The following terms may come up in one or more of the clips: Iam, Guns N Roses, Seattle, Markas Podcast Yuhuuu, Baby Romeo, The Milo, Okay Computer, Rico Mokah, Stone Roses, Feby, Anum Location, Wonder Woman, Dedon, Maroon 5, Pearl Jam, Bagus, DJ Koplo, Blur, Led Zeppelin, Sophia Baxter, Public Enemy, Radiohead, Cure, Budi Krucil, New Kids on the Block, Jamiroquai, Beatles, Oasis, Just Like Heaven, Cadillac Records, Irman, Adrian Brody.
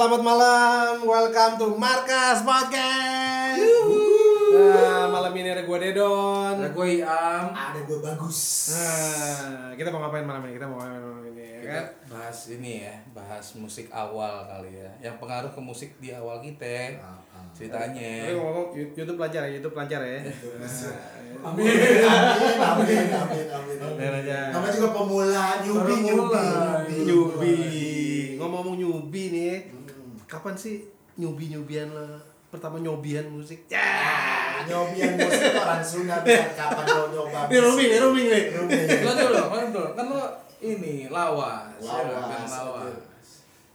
Selamat malam, welcome to Markas Podcast Yuhuuu. Nah, malam ini ada gue Dedon, ada gue Iam, ada gue Bagus. Nah, kita mau ngapain malam ini? Kita mau ngapain malam ini ya kan? Bahas ini ya, bahas musik awal kali ya. Yang pengaruh ke musik di awal kita ceritanya. Tapi ngomong YouTube lancar ya. Amin. Nama juga pemula, newbie. Ngomong nyubi nih, kapan sih nyubi-nyubian lah? Pertama nyobian musik. Nyobian musik orang Sunda biar kapan lo nyoba. Ini roaming. Lo kan lo ini lawas.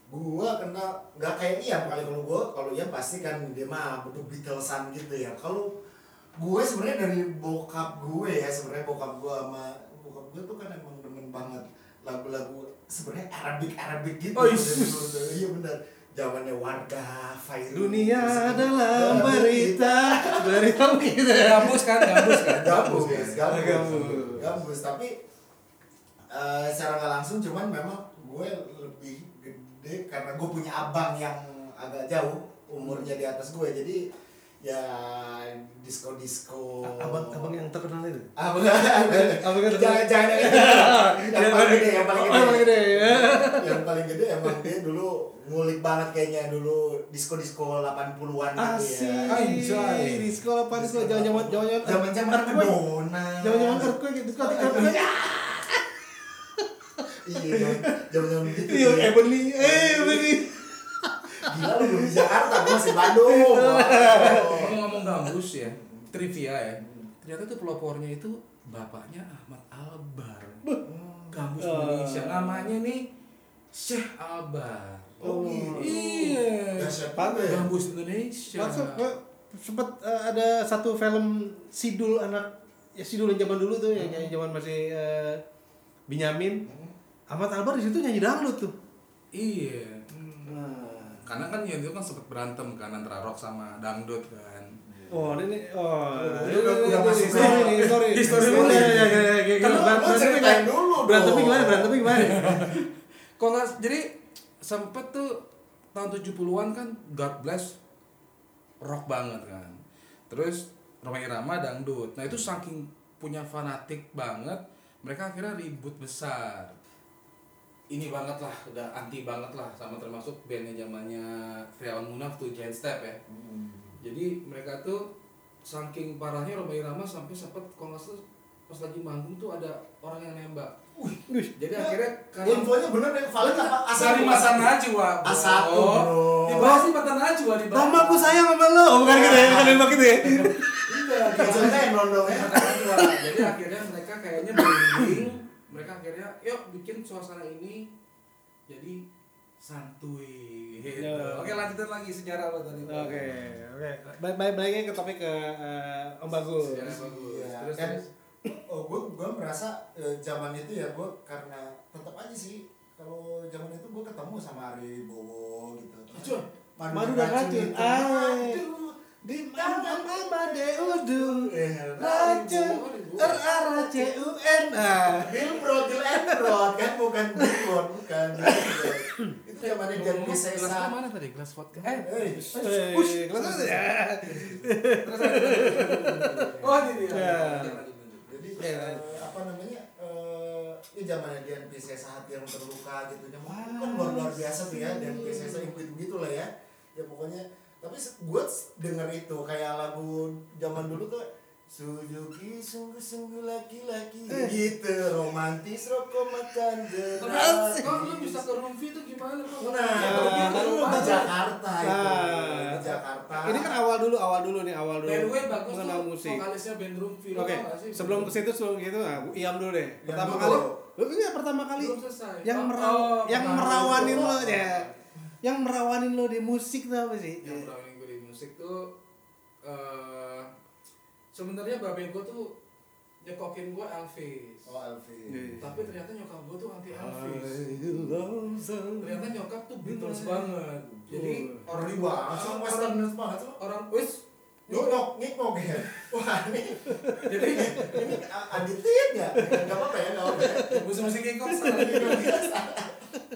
Gua kenal nggak kayak Iam kali kalau Iam pasti kan dia mah butuh Beatlesan gitu ya. Kalau gue sebenarnya dari bokap gue sama bokap gue tuh kan emang demen banget lagu-lagu sebenarnya Arabic gitu. Oh iya benar. Jawabannya warga Fairuz. Dunia dalam berita gitu. Gabus. Tapi secara nggak langsung cuman memang gue lebih gede karena gue punya abang yang agak jauh umurnya di atas gue, jadi ya disco abang yang terkenal itu abang jangan yang paling gede emang dia dulu ngulik banget kayaknya dulu disco 80-an gitu ya. Anjay, disco 80 zaman Madonna. Zaman Earthquake gitu diskotik. Iya, zaman gitu. Iya, Ebony. Gila lu belum di Jakarta, gua masih Bandung. Ngomong gambus ya, trivia ya. Ternyata tuh pelopornya itu bapaknya Ahmad Albar. Gambus Indonesia, namanya nih Syekh Albar. Oh iya. Gambus Indonesia. Sempet ada satu film Sidul anak ya Sidul yang zaman dulu tuh yang zaman masih Binyamin. Ahmad Albar di situ nyanyi dangdut tuh. Iya. Nah, karena kan ya itu kan sempat berantem kan antara rock sama dangdut kan. Ini story dulu. Berantemnya gimana? Kalau jadi sempat tuh tahun 70-an kan God Bless rock banget kan. Terus Rhoma Irama dangdut. Nah, itu saking punya fanatik banget, mereka akhirnya ribut besar. Ini banget lah, udah anti banget lah, sama termasuk bandnya zamannya Firaun Munaf tuh Giant Step ya. Jadi mereka tuh saking parahnya Rhoma Irama sampai sempat kongres tuh pas lagi manggung tuh ada orang yang nembak. Jadi akhirnya karena infonya bener ya, valid apa asal di Matan Najwa. Dibahas di Matan Najwa di bawah. Romaku sayang sama lo. Bukan gitu ya, bukan nembak gitu ya. Enggak, kejadian nondongnya Matan Najwa. Jadi akhirnya mereka kayaknya banding. Mereka akhirnya yuk bikin suasana ini jadi santuy gitu. Oke, lanjutin lagi sejarah lo tadi. Oke. Baik-baiknya ke topik ke Om Bagus. Bagus. Ya, terus. Gue merasa zaman itu ya gue karena tetap aja sih kalau zaman itu gue ketemu sama Ari Bowo gitu. Acun. Madu dan racun. Aduh. Di mana mama deudu racun RACUNA Billboard kan bukan itu yang mana dan bisa kelas mana tadi kelas vodka terus jadi apa namanya ini zamannya Dian Piscesa hati yang terluka gitu kan luar biasa tuh ya Dian Piscesa gitu lah ya pokoknya. Tapi gue denger itu kayak lagu zaman dulu tuh Suzuki sungguh-sungguh laki-laki gitu romantis rokok makan jelas. Kalau lu bisa ke Rumpi itu gimana? Nah, di Jakarta itu. Di Jakarta. Ini kan awal dulu. Bandway bagus mengenal musik. Vokalisnya band Rumpi. Oke. Sebelum ke situ Iam dulu deh. Pertama kali. Yang merawanin lo di musik tuh apa sih? Yang merawanin gue di musik tuh sebenarnya babe gue tuh nyekokin gue Elvis. Oh Elvis. Yeah. Tapi ternyata nyokap gue tuh anti Elvis. Ternyata nyokap tuh Beatles banget. Jadi orang luar, orang wis ngikmok ya. Wah ini. Jadi ini aditin ya. Enggak apa-apa ya, enggak apa-apa. Musik-musik ngikmok.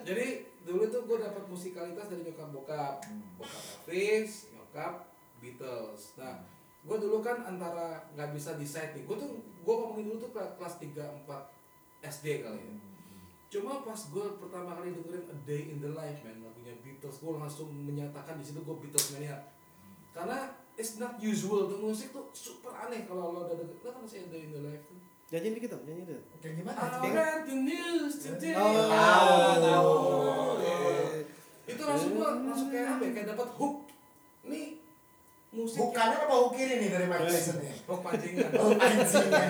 Jadi dulu tuh gue dapat musikalitas dari nyokap sama bokap, bokap Elvis, nyokap Beatles. Nah, gue dulu kan antara nggak bisa decide nih. Gue ngomongin dulu tuh kelas 3-4 SD kali ya. Cuma pas gue pertama kali dengerin A Day in the Life, man, lagunya Beatles, gue langsung menyatakan di situ gue Beatles mania. Karena it's not usual, tuh musik tuh super aneh kalau lo udah denger. Lo kan masih A Day in the Life tuh. Nyanyiin dikit dong, nyanyiin deh. Kayak gimana? I read the news today. Itu langsung kayak apa ya, kayak dapet hook. Nih musik. Bukannya apa hook ini nih dari Mike Tyson ya? Hook pancingan. Hook pancingan.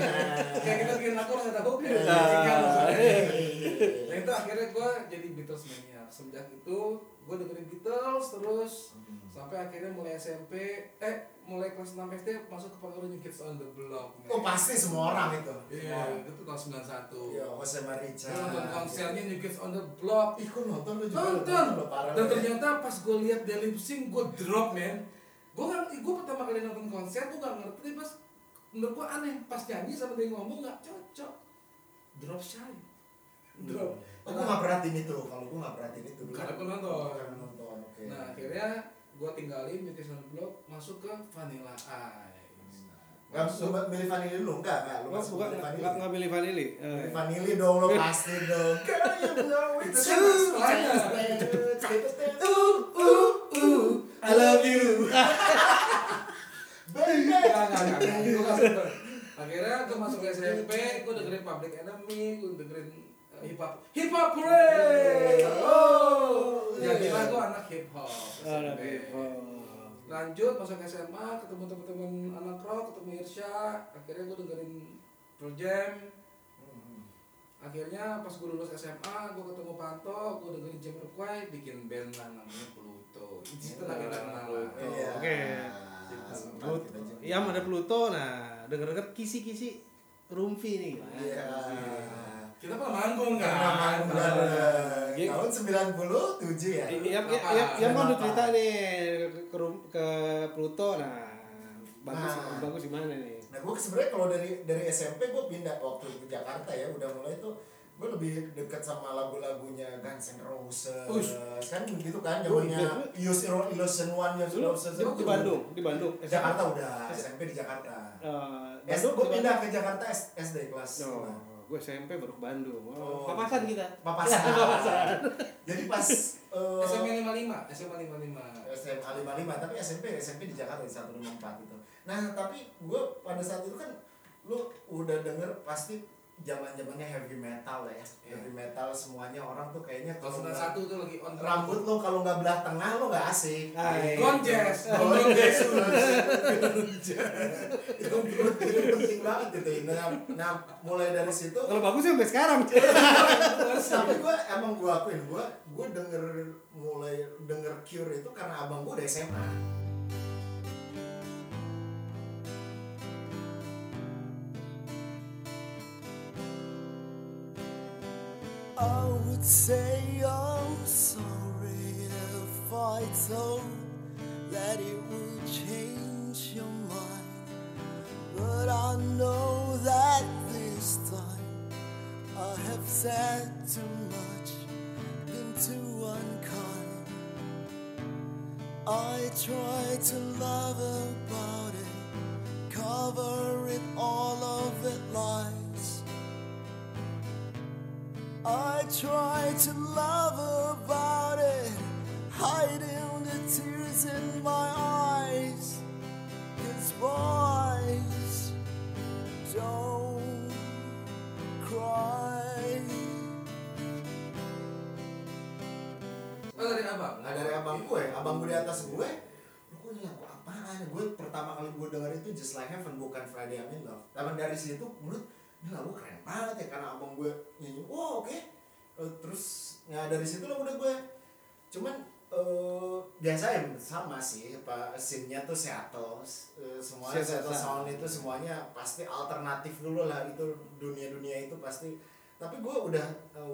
Kayak kita bikin lagu harus ada hook nih. Nah itu akhirnya gue jadi Beatles mania. Semenjak itu gue dengerin Beatles terus sampai akhirnya mulai SMP, mulai kelas 6 SD masuk ke pengaruh New Kids on the Block. Oh pasti semua orang itu. Iya, itu tuh tahun 91. Iya, Jose Maricha. Nonton konsernya New Kids on the Block. Ih, kok nonton lu juga? Nonton. Dan ternyata pas gue lihat dia lip sync gue drop, man. Gue pertama kali nonton konser tuh gak ngerti, pas menurut gue aneh, pas nyanyi sama dia ngomong gak cocok, drop shy, drop. Oh, gue gak perhatiin itu loh, kalau gue gak perhatiin itu karena gue nonton. Okay. Nah akhirnya gue tinggalin New Kids on the Block, masuk ke Vanilla Ice. Gak milih Vanilla dulu? Enggak, lu masuk milih Vanilla? Gak milih Vanilla? Milih Vanilla dong, lo pasti dong. Girl you blow it too, I love you. Enggak. Akhirnya gue masuk SMP, gue dengerin Public Enemy, gue dengerin hip hop parade. Oh, jadi gue anak hip hop. Lanjut masuk SMA, ketemu teman-teman anak rock, ketemu Irsya, akhirnya gue dengerin Pearl Jam. Akhirnya pas gue lulus SMA, gue ketemu Panto, gue dengerin Jamiroquai, bikin band namanya Pluto. Itu akhirnya Pluto. Oke. Iam ada Pluto, nah denger-denger kisi-kisi Rumfi nih. Iya. Kita pernah manggung kan? Tahun 97 ya. Iam mau cerita nih ke Pluto, nah bagus di mana nih? Nah gue sebenarnya kalau dari SMP gue pindah waktu ke Jakarta ya, udah mulai tuh gue lebih dekat sama lagu-lagunya Guns N Roses. Kan begitu kan jamannya Use Your Illusion, Wonder Woman. Di Bandung. Jakarta udah SMP di Jakarta. Gue pindah ke Jakarta SD kelas. Gue SMP baru ke Bandung. Papasan kita. Papasan. Jadi pas SMA 55 tapi SMP di Jakarta di 154 itu. Nah, tapi gue pada saat itu kan lu udah denger pasti zaman-zamannya heavy metal ya. Yeah. Heavy metal semuanya orang tuh kayaknya kalau satu tuh lagi on rambut lo kalau enggak belah tengah lo enggak asik. Gonjes. Itu penting banget gitu. Nah, mulai dari situ kalau bagus sampai sekarang. Tapi gue mulai denger Cure itu karena abang gue udah SMA. I would say I'm sorry if I told that it would change your mind, but I know that this time I have said too much, been too unkind. I try to love about it, cover it all of it lies. I try to love about it, hiding the tears in my eyes. 'Cause boys don't cry. Dari abang gue di atas gue. Gue nyaku apaan? Gue pertama kali gue denger itu Just Like Heaven, bukan Friday I'm in Love. Tapi dari situ menurut ini lagu keren banget ya, karena abang gue nyanyi, wow oke. Terus nah dari situ lah udah gue cuman biasanya sama sih apa scene-nya tuh Seattle, semuanya Seattle sound itu semuanya pasti alternatif dulu lah, itu dunia itu pasti. Tapi gue udah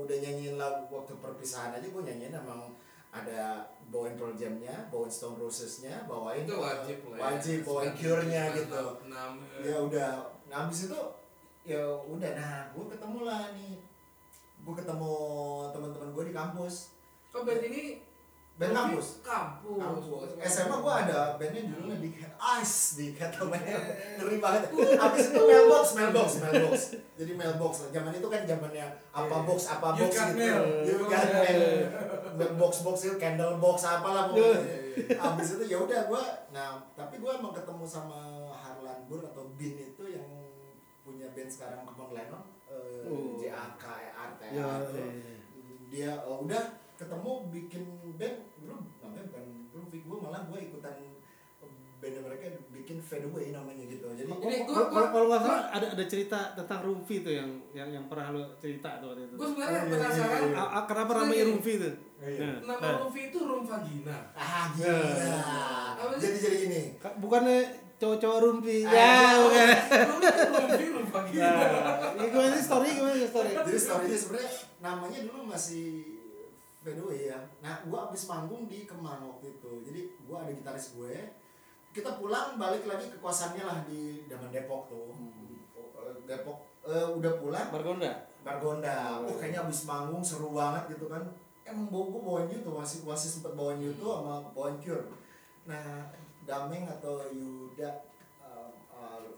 nyanyiin lagu waktu perpisahan aja, gue nyanyiin emang ada bawain Pearl Jam-nya, bawain Stone Roses-nya, bawain itu wajib bawain Cure-nya gitu. Ya udah, nah habis itu ya udah, nah gue ketemu lah nih, gue ketemu teman-teman gue di kampus. Kok band ini Band kampus. Kampus. SMA gue ada bandnya judulnya Big Head Ice di katanya. Ngeri banget. Habis itu mailbox. Jadi mailbox lah. Zaman itu kan zamannya apa box gitu. You got mail. Box itu candle box apalah pokoknya. Habis itu ya udah gue. Nah, tapi gue emang ketemu sama Harlan Bur atau Bin itu yang punya band sekarang Kebang Lennon, JAK, RTA. Dia udah ketemu bikin band dulu namanya bukan dulu gue malah gue ikutan band mereka bikin Fadaway namanya gitu. Jadi kalau nggak salah ada cerita tentang Rumfi itu yang pernah lo cerita tuh waktu itu. Gue sebenarnya penasaran kenapa namanya Rumfi itu. Nama Rumfi itu Rum Vagina. Jadi ini bukannya cowok-cowok Rumfi. Ya bukan. Rum Vagina. Gimana story Jadi storynya sebenarnya namanya dulu masih Feby ya. Nah, gua abis manggung di Kemang waktu itu. Jadi gua ada gitaris gue. Kita pulang balik lagi ke kosannya lah di Daman Depok tuh. Udah pulang. Margonda. Oh, kayaknya abis manggung seru banget gitu kan. Emang gua bawain itu masih sempat bawain itu sama bawain Cure. Nah, Dameng atau Yuda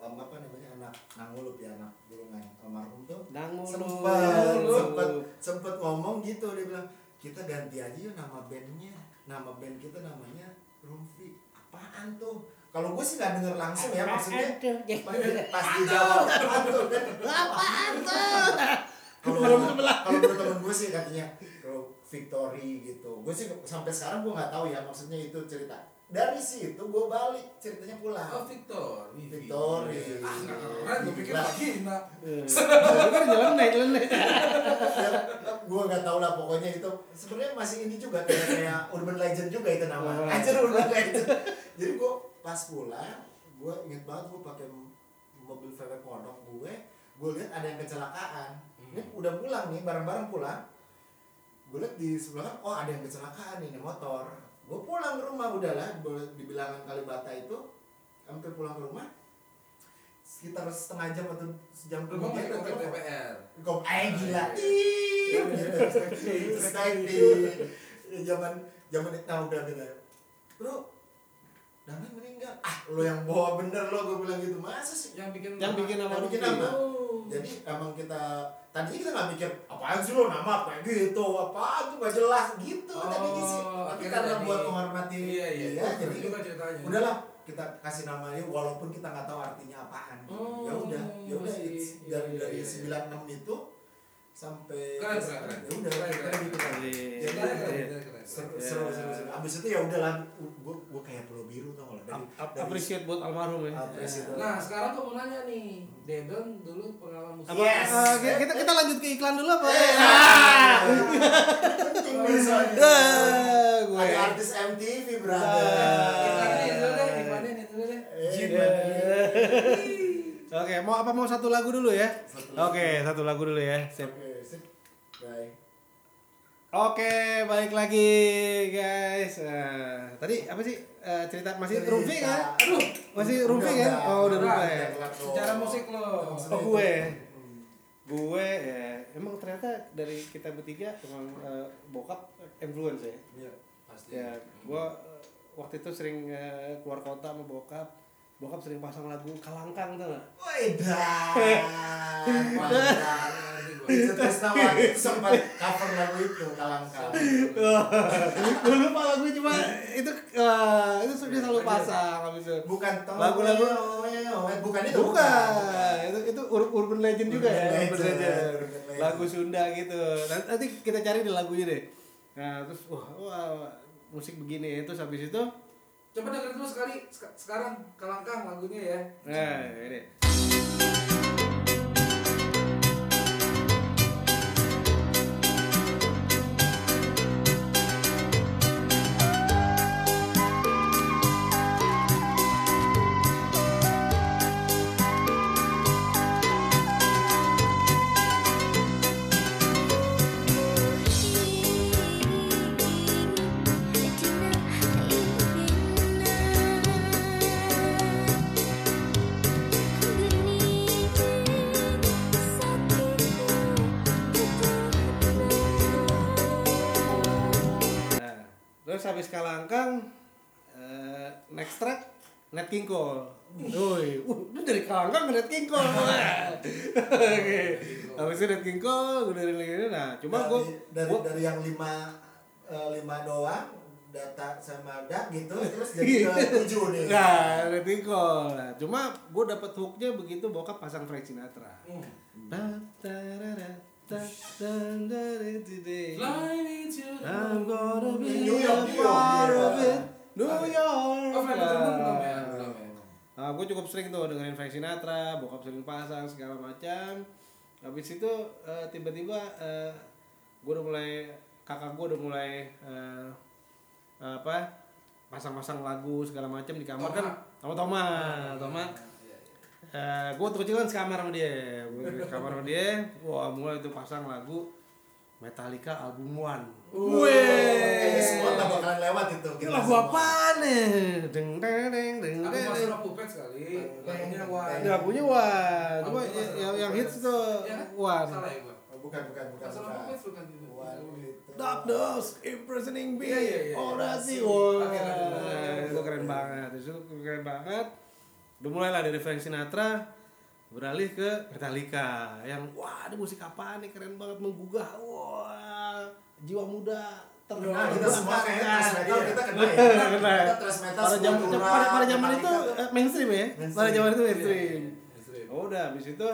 apa namanya anak Nangulup ya, anak Bulungan almarhum tuh. Sempet ngomong gitu, dia bilang kita ganti aja yuk nama bandnya, nama band kita namanya Rumfi. Apaan tuh? Kalau gue sih nggak denger langsung ya maksudnya pas dijawab apaan tuh? Kalau temen gue sih katanya Victory gitu. Gue sih sampai sekarang gue nggak tahu ya maksudnya itu cerita. Dari situ gue balik ceritanya pulang. Oh Victory. Ah keren, gue pikir Vagina. Gue kan jalan naik. Gue nggak tahu lah pokoknya itu. Sebenarnya masih ini juga kayak urban legend juga itu namanya. Ajar urban legend. Jadi gue pas pulang, gue inget banget gue pakai mobil VW kodok gue lihat ada yang kecelakaan. Ini udah pulang nih, bareng-bareng pulang. Gue lihat di sebelah, oh ada yang kecelakaan nih motor. Gue pulang ke rumah udahlah di bilangan Kalibata itu hampir pulang ke rumah sekitar setengah jam atau sejam kemudian ke TPR. Gila. Zaman tahun udah gitu. Bro, Damai meninggal. Ah, lo yang bawa bener lo, gue bilang gitu. Masa sih yang bikin nama. Jadi emang kita tadinya kita nggak mikir apaan sih lo nama kayak gitu apaan tuh nggak jelas gitu tadinya sih tapi karena buat menghormati iya, jadi udahlah kita kasih namanya walaupun kita nggak tahu artinya apaan ya udah dari 96 itu sampai Keren. Abis itu ya udahlah gue kayak Pulau Biru tau lah dari appreciate buat almarhum ya. Nah sekarang gue mau nanya nih Dedon dulu pengalaman musik. Yes. Kita lanjut ke iklan dulu apa? Gue artis MTV brother. Iklannya dulu deh. Oke, mau satu lagu dulu ya? Oke, satu lagu dulu ya. Sip. Oke, balik lagi guys. Tadi apa sih cerita masih Rumfi kan? Masih Rumfi kan? Oh, udah Rumfi. Secara musik lo. Oh, gue ya. Emang ternyata dari kita bertiga emang bokap influence ya. Iya, pasti. Ya, gue waktu itu sering keluar kota sama bokap. Bokap sering pasang lagu Kalangkang tuh. Wedah. Itu sempat cover lagu itu Kalangkang. Dulu Pak lagu cuma itu sudah selalu pasang habis itu. Bukan lagu-lagu bukan. Itu urban legend juga ya. Urban legend. Lagu Sunda gitu. Nanti kita cari di lagunya deh. Nah, terus wah musik begini itu habis itu coba dengerin dulu sekali, sekarang Kalangkang lagunya ya. Nah, ini. habis Kalangkang, next track Nat King Cole. Woi, itu dari Kalangkang ke Nat King Cole. Oke. Habis Nat King Cole, gini-gini. Nah, cuma gue dari yang 5 doang, Data sama Dak gitu, terus jadi ke 7 nih. Nah, Nat King Cole. Nah, cuma gue dapet hooknya begitu bokap pasang Frank Sinatra. I'm gonna be a part of it, New York. Nah, gue cukup sering tuh dengerin Frank Sinatra, bokap sering pasang segala macam. Habis itu tiba-tiba gue udah mulai, kakak gue udah mulai pasang-pasang lagu segala macam di kamar kan, Toma. Gue waktu kecil kan sekamar sama dia, wah mulai itu pasang lagu Metallica album 1. Kayaknya semua tak bakalan lewat itu. Ini lagu apaan nih? Deng. Aku masih rock puppet sekali. Lagunya One. Lagunya One. Coba yang hits itu One. Salah ya gue? Bukan. Salah puppet bukan itu. Darkness imprisoning me. Orasi. Itu keren banget. Udah mulailah dari Frank Sinatra beralih ke Metallica yang wah ini musik apaan nih, keren banget, menggugah, wah jiwa muda terkenal. Kita semua kayaknya thrash metal kita kena ya. Kita thrash metal pada zaman itu mainstream ya. Oh udah habis itu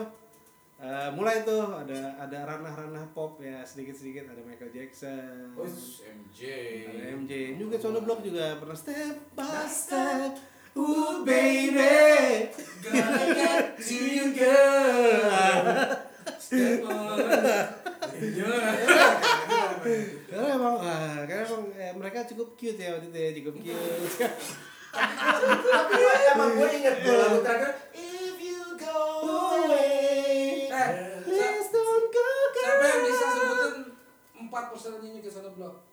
mulai tuh ada ranah-ranah pop ya, sedikit-sedikit ada Michael Jackson. Oh MJ. New Kids on the Block juga pernah step by step. Ooh baby, gonna get to you girl. Step on. Karena emang mereka cukup cute ya waktu itu ya, Tapi emang gue inget tuh lagu terakhir. If you go away, please don't go girl. Siapa yang bisa sebutin 4% nyanyi ke sana blog?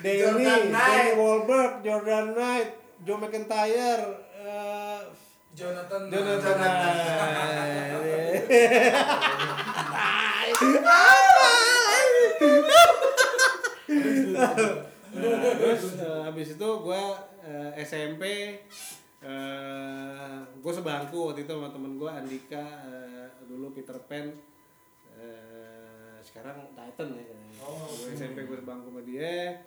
Danny Wahlberg, Jordan Knight. Joe McIntyre, Jonathan. Terus habis itu gue SMP, gue sebangku waktu itu sama temen gue Andika, dulu Peter Pan, sekarang Titan ya. SMP gue sebangku sama dia.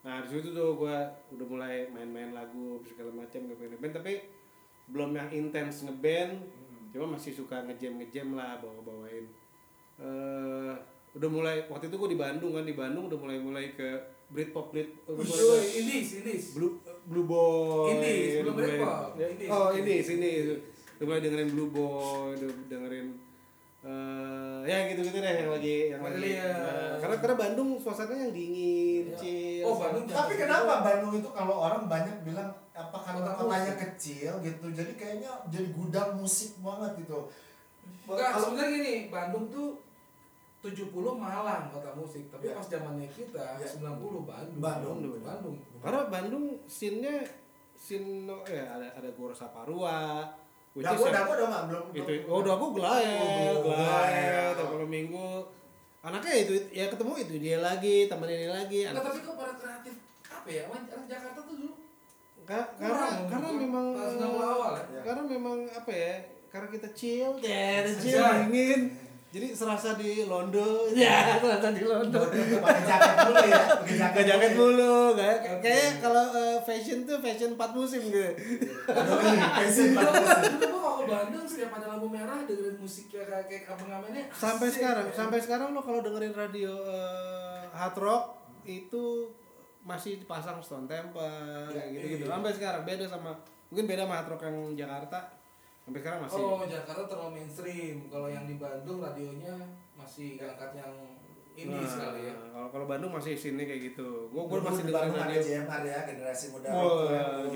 Nah di situ tuh gue udah mulai main-main lagu segala macam ngeband, tapi belum yang intens ngeband, cuma masih suka ngejam lah, bawain. Udah mulai waktu itu gue di Bandung kan, udah mulai ke Britpop, Indies, Blue Boy, Indies, belum Britpop, Indies, udah mulai dengerin Blue Boy, dengerin ya gitu-gitu deh yang lagi. Karena Bandung suasananya yang dingin, chill. Oh, Bandung. Tapi kenapa Bandung itu kalau orang banyak bilang apa karena kotanya kecil gitu. Jadi kayaknya jadi gudang musik banget gitu. Enggak, sebenarnya gini, Bandung tuh 70 Malang kota musik, tapi pas zamannya kita 90 Bandung. Karena Bandung scene ya ada Gor Saparua. Dago udah mah belum itu. Oh Dago Glael atau kalau Minggu anaknya itu ya ketemu itu dia lagi temen ini lagi. Nah, tapi kok para kreatif apa ya orang Jakarta tuh dulu karena memang awal ya. Karena memang apa ya karena kita chill dingin jadi serasa di London ya pakai jaket dulu ya kayak kalau fashion tuh fashion 4 musim gitu. Fashion 4 musim itu gua ke Bandung setiap ada lampu merah dengerin musik kayak abang-abangnya sampai sekarang lo kalau dengerin radio hard rock itu masih dipasang Stone Temple kayak gitu sampai sekarang beda sama hard rock yang Jakarta. Sampai sekarang masih. Oh, Jakarta terlalu mainstream. Kalau yang di Bandung radionya masih ngangkat yang indie sekali ya. Kalau Bandung masih sini kayak gitu. Gue masih dengerin radio JMR ya, generasi muda. Oh, rock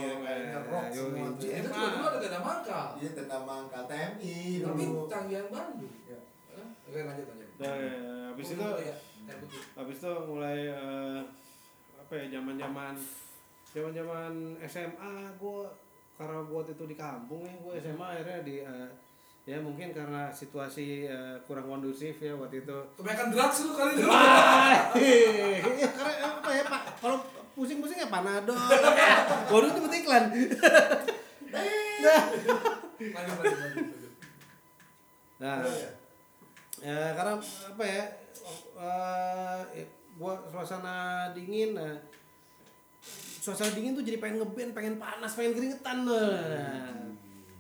semua. Itu dulu ada Tenda Mangkal. Iya, Tenda Mangkal TMI. Tapi Canggihan Bandung. Ya. Oke, lanjut. Habis itu mulai zaman-zaman SMA gue. Karena gue waktu itu di kampung ya, gue SMA akhirnya di Ya mungkin karena situasi kurang kondusif ya waktu itu. Kebanyakan drugs lu kali dulu. Iya karena apa ya Pak? Kalau pusing-pusing ya Panadol. Waduh itu buat iklan. Nah, ya karena apa ya? Gua suasana dingin. Suasana dingin tuh jadi pengen ngeband, pengen panas, pengen keringetan.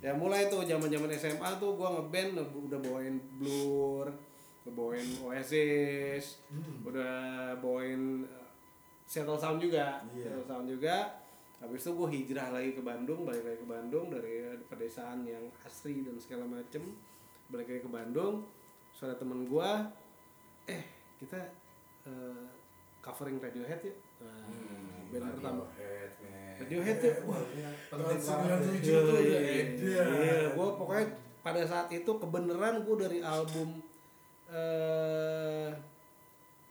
Ya mulai tuh zaman-zaman SMA tuh gua ngeband udah bawain Blur, bawain Oasis, udah bawain Seattle Sound juga, Seattle Sound juga. Habis itu gua hijrah lagi ke Bandung, balik lagi ke Bandung dari pedesaan yang asri dan segala macem, balik lagi ke Bandung. Soalnya temen gua, kita covering Radiohead ya. Band pertama. Radiohead tuh, wah, tahun 97 tuh ya. Iya, gue pokoknya pada saat itu kebeneran gue dari album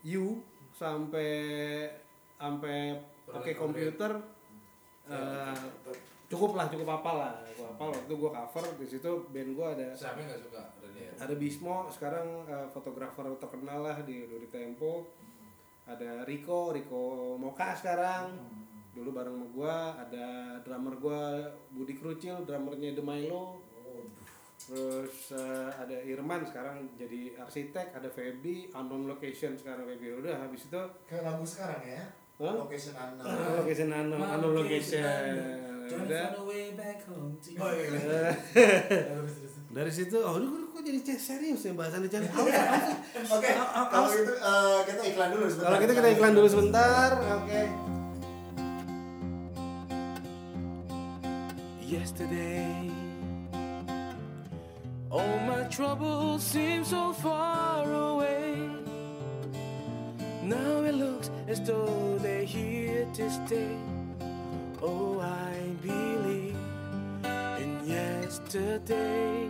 You sampai Okay Computer cukup hafal lah. Gue hafal waktu gue cover di situ band gue ada. Siapa nggak suka Radiohead? Ada Bismo, sekarang fotografer terkenal lah di Tempo. Ada Rico Mokah sekarang. Dulu bareng sama gue, ada drummer gue Budi Krucil, drummernya The Milo. Terus ada Irman sekarang jadi arsitek, ada Feby, Anum Location sekarang Feby. Udah habis itu kayak lagu sekarang ya. Huh? Location Anum. Location Anum, Anum Location. Udah. Oh iya. Dari situ, kok jadi serius ya bahasannya Chan? Oke, kalau gitu kita iklan dulu sebentar. Kalau kita iklan dulu sebentar, oke. Yesterday, all my troubles seem so far away. Now it looks as though they're here to stay. Oh, I believe in yesterday.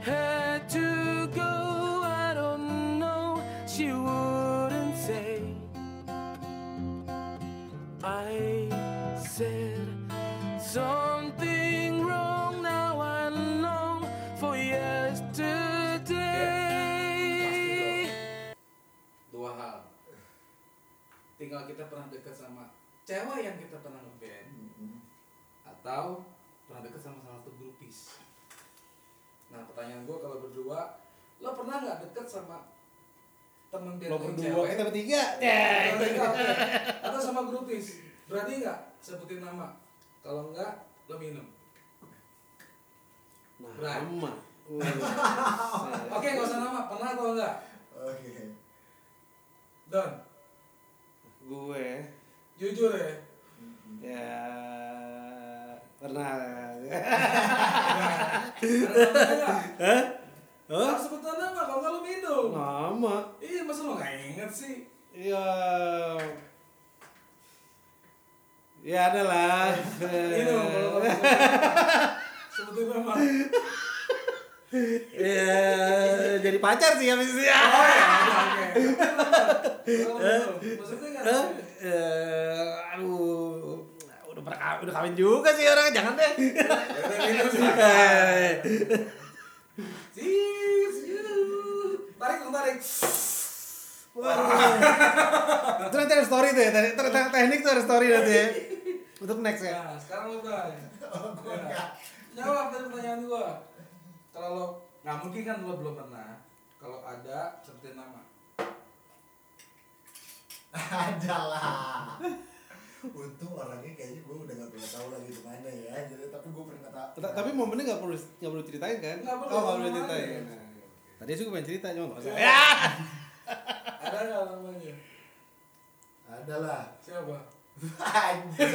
had to go, I don't know. She wouldn't say. I said something wrong. Now I long for yesterday. Dua hal, tinggal kita pernah dekat sama cewek yang kita pernah ngeband, atau pernah dekat sama salah satu grupis. Nah pertanyaan gue kalau berdua, lo pernah nggak dekat sama temen band lo berdua, kita bertiga, atau sama grupis? Berani nggak sebutin nama? Kalau nggak, lo minum. Berani? Oke, nggak usah nama. Pernah kalau nggak? Oke. Don, gue jujur ya, ya pernah. Hah? Hah? Sebutan nama kalau nggak lo minum. Nama? Iya, masa lo nggak inget sih? Iya, ya ada lah. Minum kalau nggak sebutin nama. Iya, jadi pacar sih habis itu. Oh ya, oke. Maksudnya kan? Aduh, udah kawin juga sih orang, jangan deh. Tarik. Itu nanti ada story tuh ya, teknik tuh ada story nanti ya. Untuk next ya. Nah, sekarang lo Bray. Jawab dari pertanyaan gua. Kalau lo, nggak mungkin kan lo belum pernah. Kalau ada, sebutin nama. Adalah. Untung orangnya kayaknya gue udah gak pernah tahu lagi kemana ya. Jadi tapi gue pernah tahu. Tapi momennya nggak perlu ceritain kan? Nggak perlu ceritain. Tadi sih gue pengen cerita cuma nggak usah. Ada nggak namanya? Adalah. Siapa? Anjir.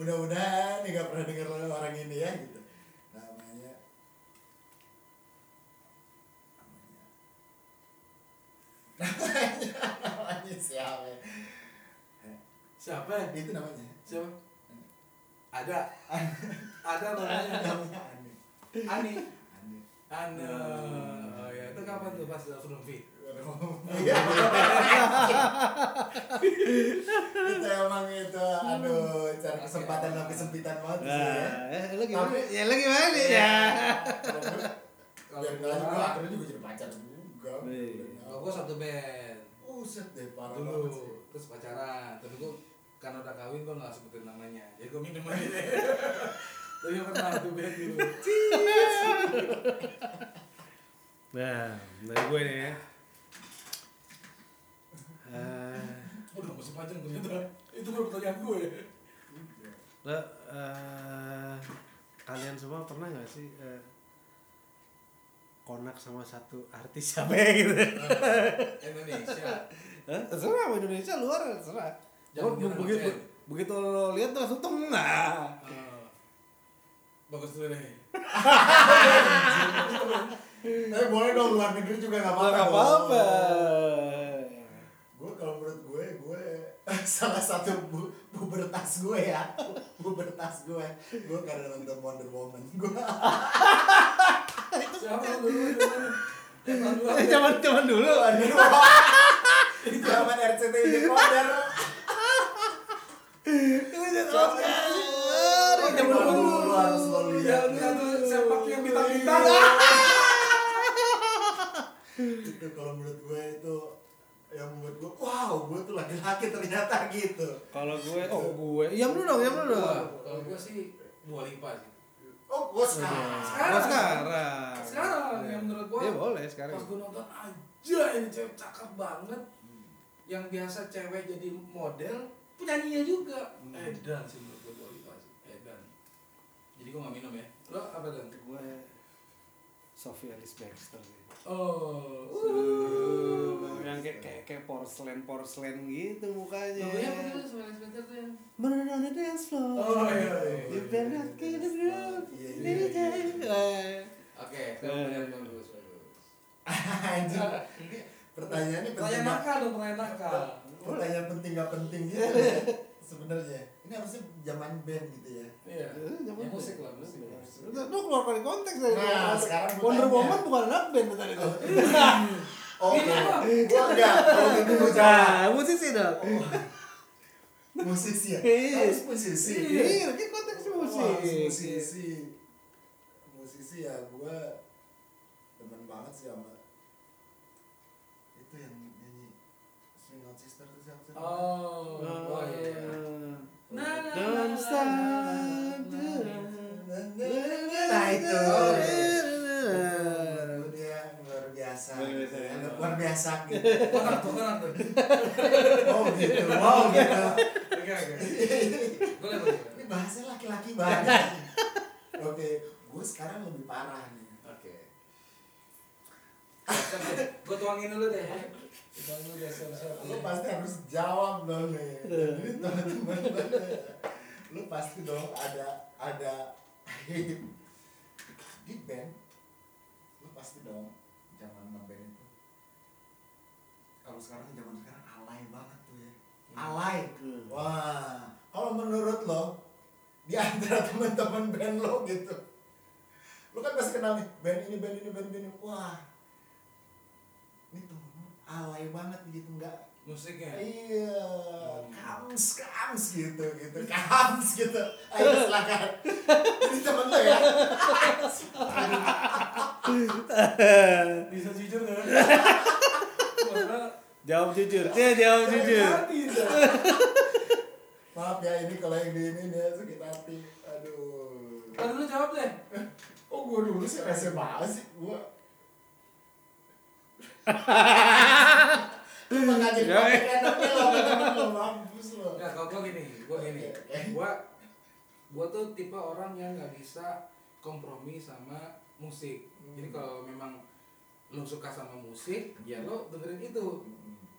Mudah-mudahan nggak pernah dengar orang ini ya gitu. Namanya siapa? Siapa? Itu namanya. Siapa? Ada. Ada namanya. Namanya Ani. Ani. Ani. Oh ya, itu kapan tuh pas film Fit? Itu emang itu, aduh, cari kesempatan dalam kesempitan banget sih ya. Ya lu gimana nih ya? Biar gak lanjut gue akhirnya juga jadi pacar juga. Kalau gue satu band. Uset deh, parah banget sih. Terus pacaran, tapi gue karena udah kawin gue gak sebutin namanya. Jadi gue minum aja deh. Tapi gue pernah satu band dulu. Nah, dari gue nih ya. Udah masih panjang ternyata. Itu baru pertanyaan gue. Lah, kalian semua pernah nggak sih konak sama satu artis siapa gitu? Indonesia. Hah? Terserah sama Indonesia luar terserah. Begitu lo lihat tuh langsung tengah. Bagus tuh nih. Tapi boleh dong luar negeri juga nggak apa-apa. Nggak apa-apa. Gue kalau menurut gue salah satu bubertas gue ya, bubertas gue karena nonton Wonder Woman gue. Zaman dulu, itu zaman RCTI dekoder. Zaman dulu harus selalu lihat. Sepak yang bintang-bintang. Itu kalau menurut gue itu yang membuat gue, wow, gue tuh laki-laki ternyata gitu. Kalau gue, Iam lu dong. Kalau gue sih Dua Lipa sih. Oh, gue sekarang yang menurut gue. Ya boleh sekarang. Pas gue nonton aja ini cewek cakep banget. Yang biasa cewek jadi model, penyanyinya juga. Edan sih menurut gue Dua Lipa sih. Edan. Jadi gue nggak minum ya. Lo apa Dan? Gue Sophia Baxter. Oh, yang kayak porselen gitu mukanya. Oh iya, betul Sophia Baxter tuh yang Burn on the dance floor. Oh iya. You better not kill the groove. Oke, pertanyaan dulu. Anjir. Pertanyaannya penting. Nakal. Pertanyaan penting nggak penting gitu sebenarnya. Ini harusnya zaman band gitu ya. Iya. Zaman musik lah, musik. Lu keluar dari konteks tadi. Nah, sekarang Wonder Woman bukan anak band tadi itu. Oke. Gua enggak. Musisi dong. Musisi ya. Harus musisi. Iya, ini konteks musik. Musisi ya gua teman banget sih sama itu yang nyanyi Swing Out Sister tuh siapa? Oh iya. Don't stop. Nah itu. Dia luar biasa gitu. Orang tuh. Oh gitu. Oke. Ini bahasa laki-laki banget. Oke, gue sekarang lebih parah nih. Oke. Gue tuangin dulu deh. Lu pasti harus jawab dong nih. Jadi teman-teman, lu pasti dong ada di band. Lu pasti dong zaman ngeband itu. Kalau zaman sekarang alay banget tuh ya. Alay. Wah, kalau menurut lo di antara teman-teman band lo gitu, lu kan pasti kenal nih band ini. Wah, ini tuh alay banget gitu enggak musiknya. Iya, kams gitu. Ayo silakan. Ini temen lo ya. Bisa jujur enggak? Jawab jujur. Maaf ya, ini kalau yang di ini dia sakit hati. Aduh. Lu jawab deh. Oh, gua dulu sih rese banget sih gua. Lu mengajak gue enaknya lo mampus lo. Nah kalau gue tuh tipe orang yang gak bisa kompromi sama musik. Jadi kalau memang lo suka sama musik, ya lo dengerin itu.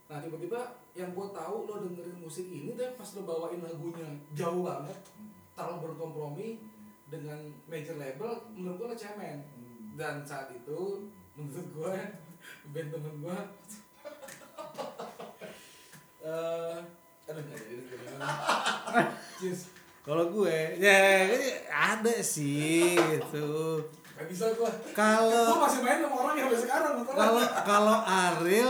Nah tiba-tiba yang gue tahu lo dengerin musik ini, tapi pas lo bawain lagunya jauh banget, terlalu berkompromi dengan major label, menurut gue lo cemen. Dan saat itu menurut gue band temen gue Kalau gue ya ada sih gitu. Gak bisa gue. Kalau masih main sama orang yang sekarang. Kalau Ariel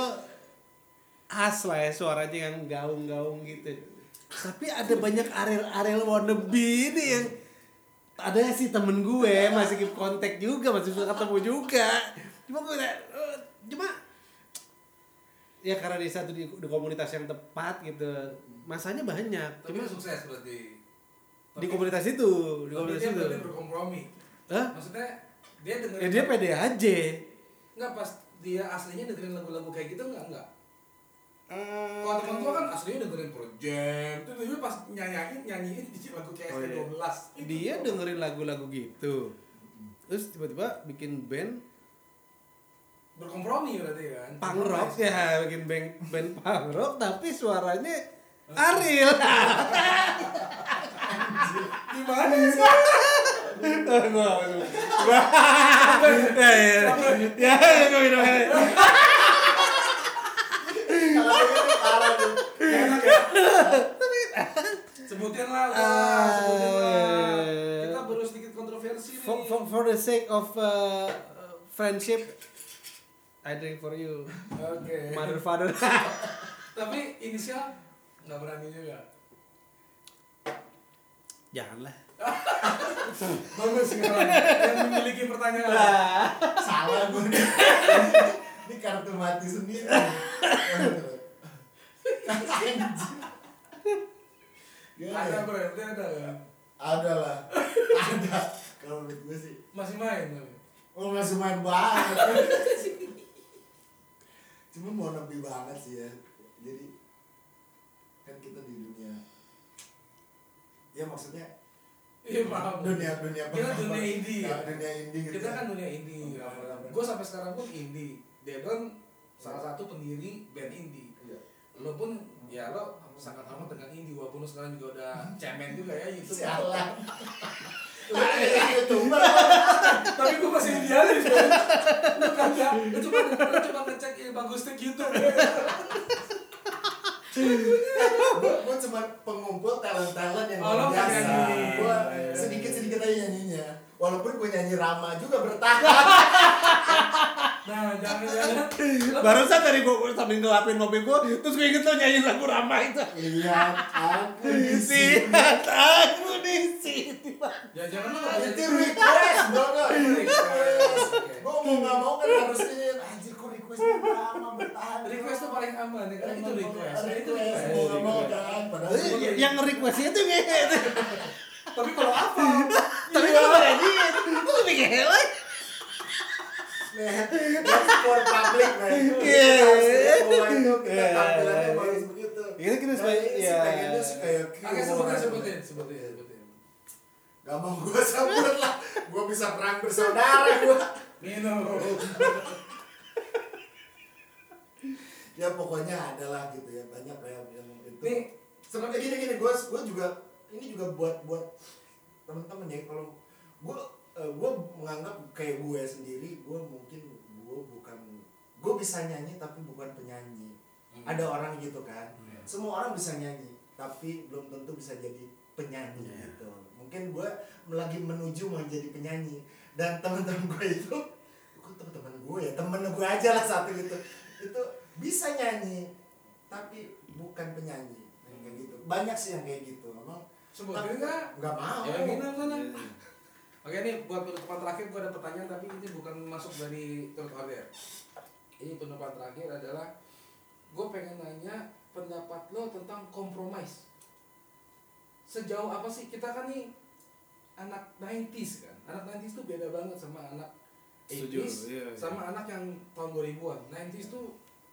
khas lah ya suaranya yang gaung-gaung gitu. Tapi ada banyak Ariel wannabe ini yang ada sih temen gue masih keep kontak juga, masih suka ketemu juga. Cuma ya karena di satu di komunitas yang tepat gitu. Masanya banyak. Tapi cuma sukses berarti. Di komunitas itu, di komunitas itu. Dia berkompromi. Hah? Maksudnya dia dengerin. Ya dia pede aja. Enggak pas dia aslinya dengerin lagu-lagu kayak gitu enggak? Kalau temen gue kan aslinya dengerin Pearl Jam. Itu pas nyanyiin lagu kayak ST12. Dia dengerin lagu-lagu gitu. Terus tiba-tiba bikin band berkompromi berarti kan. Punk rock ya, bikin band punk rock tapi suaranya Ariel. Gimana sih? Sebutin lah. Kita baru sedikit kontroversi nih. For the sake of friendship, I drink for you. Okay. Mother father. Tapi inisial nggak berani juga. Janganlah. Bagus sekarang yang memiliki pertanyaan. Salah gue. Ini kartu mati sendiri. Ada berarti ada ya? Ada lah. Ada. Kalau menurut gue sih. Masih main tapi. Oh masih main banget. Cuma mau lebih banget sih ya. Jadi kan kita di dunia. Ya maksudnya dunia kita dunia indie gitu. Kita kan dunia indie. Gue sampai sekarang pun indie. Dedon salah satu pendiri band indie. Iya. Lo pun ya lo sangat amat dengan indie walaupun sekarang juga udah cemen juga ya gitu. Salah. Tapi gue masih idealis. Lu coba ngecek Bagus di YouTube. Gue cuma pengumpul talent-talent yang biasa. Gue sedikit-sedikit aja nyanyinya. Walaupun gue nyanyi Rama juga bertahan. Nah jangan-jangan barusan tadi gue sambil ngelapin mobil gue terus gue inget lo nyanyiin lagu Rama itu. Lihat aku disini. Jangan-jangan lo gak jadi request. Gue mau gak mau kan harus ini. Anjir kok request Rama bertahan. Request tuh paling aman ya karena itu request. Gue gak mau kan. Yang requestnya tuh ngehe. Tapi kalau apa? Tapi kalau nyanyiin itu lebih ngehe lah. That's for public, man. Kita tampilannya bagus begitu. Kita sebagiannya sih kayak Oke, sebutin. Gak mau gue sebut lah. Gue bisa perang bersaudara gue. Minum. Ya pokoknya ada lah gitu ya. Banyak yang itu. Nih, seperti gini-gini. Gue juga, ini juga buat temen-temen ya. Kalau gue menganggap kayak gue sendiri, gue mungkin gue bisa nyanyi tapi bukan penyanyi. Ada orang gitu kan, semua orang bisa nyanyi tapi belum tentu bisa jadi penyanyi gitu. Mungkin gue lagi menuju mau jadi penyanyi dan teman-teman gue itu, teman-teman gue aja lah satu gitu, itu bisa nyanyi tapi bukan penyanyi kayak gitu. Banyak sih yang kayak gitu, emang. Sebenarnya nggak mau. Oke ini buat penutupan terakhir gue ada pertanyaan tapi ini bukan masuk dari third order. Ini penutupan terakhir adalah gue pengen nanya pendapat lo tentang kompromis. Sejauh apa sih kita kan nih anak 90s kan. Anak 90s tuh beda banget sama anak 80s sama anak yang tahun 2000-an. 90s tuh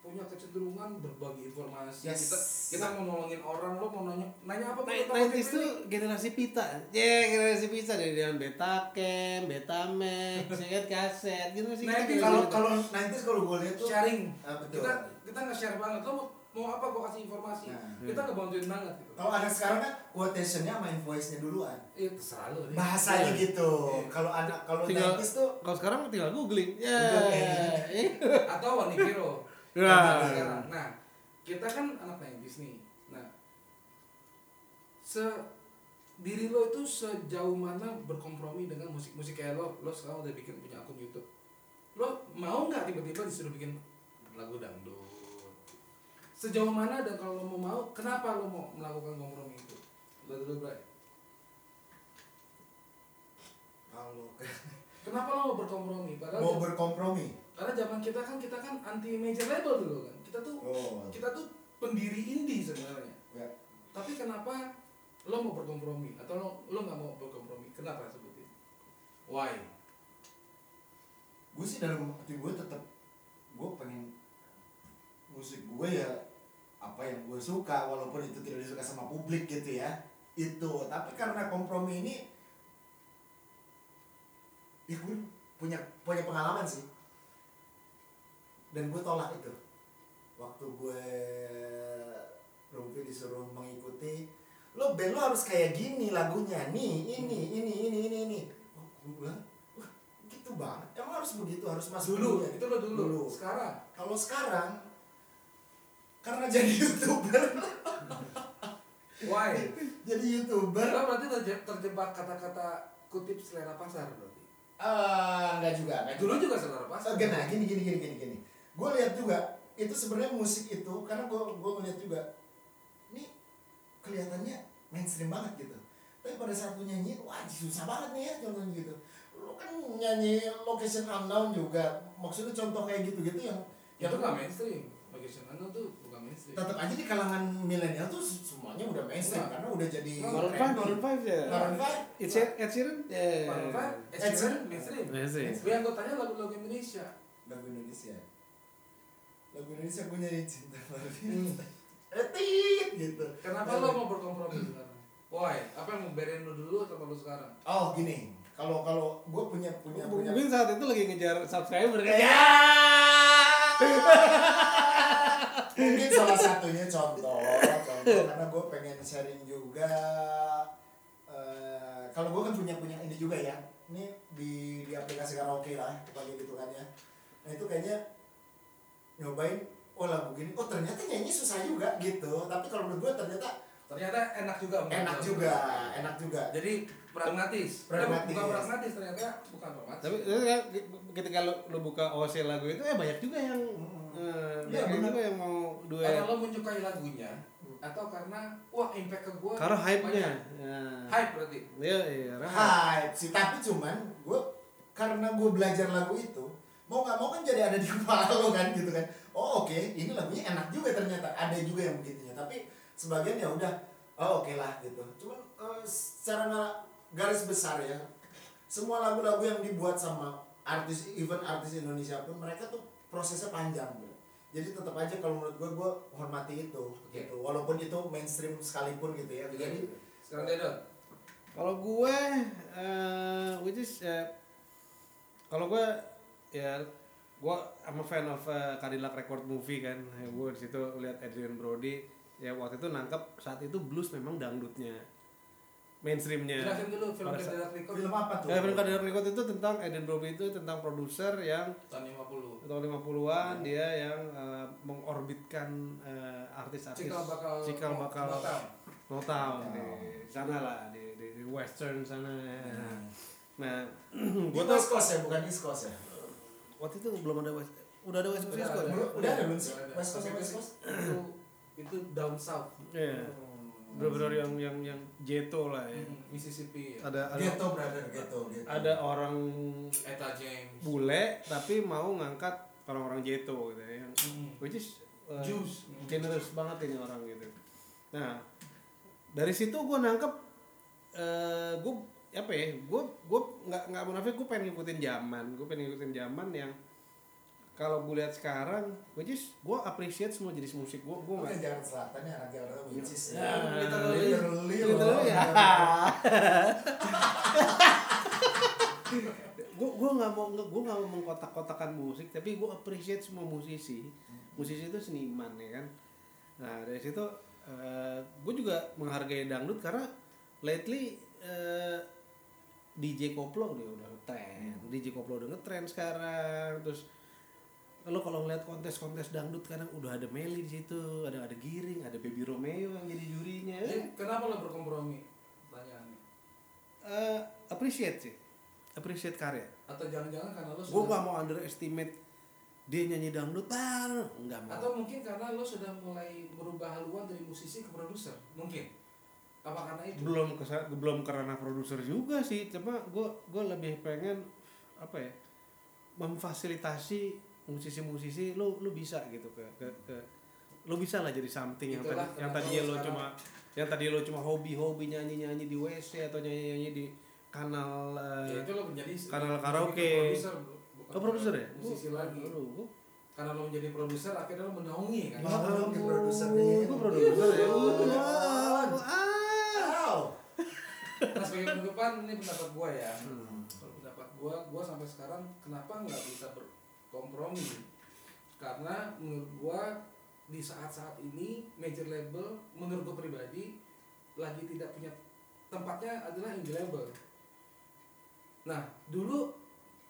punya kecenderungan berbagi informasi. Yes. Kita mau nolongin orang, lo mau nanya apa? Nineties itu generasi pita, generasi pita dari zaman Betacam, Betamax, sekat kaset, generasi kita. Kalau nineties kalau gue lihat tuh sharing, kita nge-share banget. Lo mau apa? Gue kasih informasi. Kita ngebantuin banget. Gitu. Kalau ada sekarang kan quotation-nya main voice-nya duluan. Iya selalu. Bahasanya gitu. Kalau nineties tuh kalau sekarang tinggal googling. Atau One Hero. Nah, kita kan anak 90s nih. Nah, diri lo itu sejauh mana berkompromi dengan musik-musik. Kayak lo sekarang udah bikin punya akun YouTube, lo mau nggak tiba-tiba disuruh bikin lagu dangdut? Sejauh mana, dan kalau lo mau, kenapa lo mau melakukan kompromi itu? Lo dulu, Bray. Kenapa lo mau berkompromi? Padahal mau berkompromi? Karena zaman kita kan anti major label dulu kan. Kita tuh pendiri indie sebenarnya. Ya. Tapi kenapa lo mau berkompromi atau lo nggak mau berkompromi? Kenapa seperti itu? Why? Gue sih dalam hati gue tetap gue pengen musik gue ya apa yang gue suka, walaupun itu tidak disuka sama publik gitu ya itu. Tapi karena kompromi ini ya gue punya pengalaman sih, dan gue tolak itu waktu gue Rumpi disuruh mengikuti, lo band lo harus kayak gini lagunya, nih ini. Oh, gue bilang, wah gitu banget, emang harus begitu, harus masuk dulu ya? Itu lo dulu. Sekarang karena jadi YouTuber. Why? Jadi YouTuber lo berarti terjebak kata-kata kutip selera pasar berarti? Enggak juga. Dulu juga selera pasar. Nah, gini. Gue lihat juga, itu sebenarnya musik itu, karena gue ngeliat juga kelihatannya mainstream banget gitu. Tapi pada saat lu nyanyi, wah susah banget nih ya contohnya gitu. Lu kan nyanyi Location Unknown juga. Maksudnya contoh kayak gitu-gitu yang ya itu enggak mainstream. Location Unknown tuh bukan mainstream. Tetap aja di kalangan milenial tuh semuanya udah mainstream karena udah jadi Maroon 5 ya. Maroon 5 mainstream. Gue yang tanya lagu-lagu Indonesia. Lagu Indonesia gue nyari cinta Maroon 5. Gitu. Kenapa lo mau berkompromi sekarang? Why? Apa yang mau berein lo dulu atau lo sekarang? Oh gini, kalau gue punya. Mungkin saat itu lagi ngejar subscriber ya. Mungkin salah satunya contoh karena gue pengen sharing juga. Kalau gue kan punya ini juga ya. Ini di aplikasi karaoke lah, kayak gitu kan ya. Nah itu kayaknya nyobain. Oh lagu gini, oh ternyata nyanyi susah juga gitu. Tapi kalau menurut gue ternyata enak juga. Jadi pragmatis. Tapi ketika lo buka OC lagu itu banyak juga yang banyak juga yang mau duet. Karena lo menyukai lagunya atau karena wah impact ke gue. Karena hype-nya. Ya. Hype berarti. Iya, hype sih, tapi cuman gue karena gue belajar lagu itu mau nggak mau kan jadi ada di kepala lo kan gitu kan. Oh oke, ini lagunya enak juga ternyata, ada juga yang begitunya. Tapi sebagian ya udah oh oke lah gitu. Cuman secara garis besar ya, semua lagu-lagu yang dibuat sama artis, even artis Indonesia pun mereka tuh prosesnya panjang gitu. Jadi tetap aja kalau menurut gue hormati itu gitu. Walaupun itu mainstream sekalipun gitu ya. Jadi sekarang Dedon, kalau gue kalau gue ya I'm a fan of Cadillac Record movie kan. Ya, gue di situ lihat Adrian Brody ya waktu itu nangkep saat itu blues memang dangdutnya mainstreamnya. Jelasin dulu film Cadillac Record. Film apa tuh? Film Cadillac Record itu tentang Adrian Brody, itu tentang produser yang tahun 50-an dia yang mengorbitkan artis-artis cikal bakal Motown di sana lah, di western sana ya. Nah, gue tuh bukan East Coast ya. Waktu itu belum ada West, udah ada West Coast ya? Udah ada belum sih? West Coast itu down south. Iya. Benar-benar yang ghetto lah ya. Mississippi. Ya. Ada ghetto brother, ghetto. Ada orang Eta James bule tapi mau ngangkat orang-orang ghetto gitu ya. Which is Jews, generous banget ini orang gitu. Nah, dari situ gue nangkep gue nggak munafik, gue pengen ngikutin zaman yang kalau gue lihat sekarang, which is gue appreciate semua jenis musik. Gue nggak jalan selatannya anak Jakarta, which is literally ya. Gue nggak mau mengkotak-kotakan musik, tapi gue appreciate semua musisi itu seniman ya kan. Nah dari situ gue juga menghargai dangdut karena lately DJ Koplo udah ngetrend sekarang. Terus Lo kalau ngeliat kontes-kontes dangdut kadang udah ada Meli di situ, ada Giring, ada Baby Romeo yang jadi jurinya. Ya, kenapa lo berkompromi? Pertanyaannya. Appreciate sih. Appreciate karya. Atau jangan-jangan karena lo sudah... Gue gak mau underestimate dia nyanyi dangdut, enggak mau. Atau mungkin karena lo sudah mulai berubah haluan dari musisi ke produser, mungkin. Apa karena itu? Belum karena produser juga sih, cuma gue lebih pengen apa ya, memfasilitasi musisi-musisi lu bisa gitu ke lu bisa lah jadi something. Itulah, yang tadi lo cuma hobi nyanyi-nyanyi di WC atau nyanyi-nyanyi di kanal ya, itu lo menjadi kanal karaoke. Lo produser ya? Musisi lagi. Karena lo menjadi produser akhirnya lo menaungi kan. Lo produser nih. Gua produser ya. Nah, sebagai penutupan ini pendapat gua ya. Kalau pendapat gua sampai sekarang kenapa enggak bisa kompromi, karena menurut gua di saat-saat ini major label menurut gua pribadi lagi tidak punya tempatnya adalah indie label. Nah dulu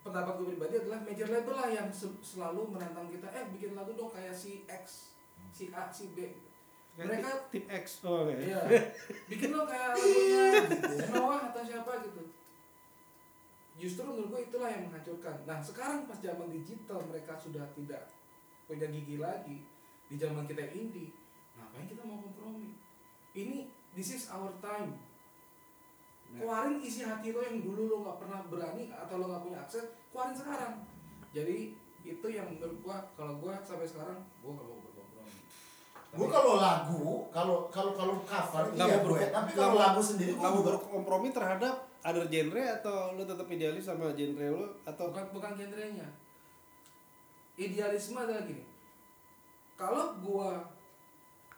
pendapat gua pribadi adalah major label lah yang selalu menantang kita, bikin lagu dong kayak si X, si A, si B. Mereka tip X, ya, bikin dong kayak lagunya Noah atau siapa gitu. Justru menurut gue itulah yang menghancurkan. Nah sekarang pas zaman digital mereka sudah tidak punya gigi lagi. Di zaman kita indie, ngapain kita mau kompromi? Ini this is our time. Keluarin isi hati lo yang dulu lo nggak pernah berani atau lo nggak punya akses, keluarin sekarang. Jadi itu yang menurut gue, kalau gue sampai sekarang gue nggak mau berkompromi. Gue kalau lagu, kalau cover iya gue. Tapi kalau lagu sendiri gue berkompromi terhadap ada genre atau lo tetap idealis sama genre lo atau bukan genrenya. Idealisme adalah gini. Kalau gua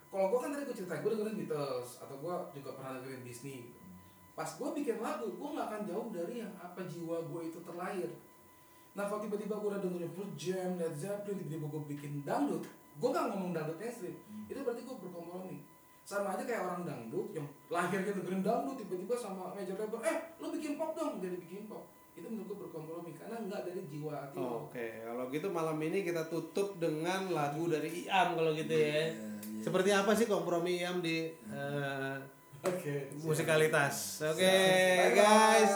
kan tadi gua ceritain gua dengerin Beatles atau gua juga pernah dengerin Disney. Pas gua bikin lagu, gua enggak akan jauh dari yang apa jiwa gua itu terlahir. Nah, kalau tiba-tiba gua udah dengerin Pearl Jam, Led Zeppelin, tiba-tiba gua bikin dangdut, gua enggak ngomong dangdut mainstream. Itu berarti gua berkompromi. Sama aja kayak orang dangdut yang lahirnya dengerin dangdut tiba-tiba sama major label lu bikin pop dong, jadi bikin pop. Itu menurut gue berkompromi karena enggak dari jiwa hati. Oke, kalau gitu malam ini kita tutup dengan lagu dari Iam kalau gitu ya. Seperti apa sih kompromi Iam di musikalitas. Okay, guys.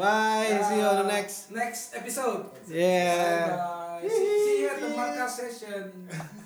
Bye. See you on the next episode. Yeah. Bye. See you at the Markas session.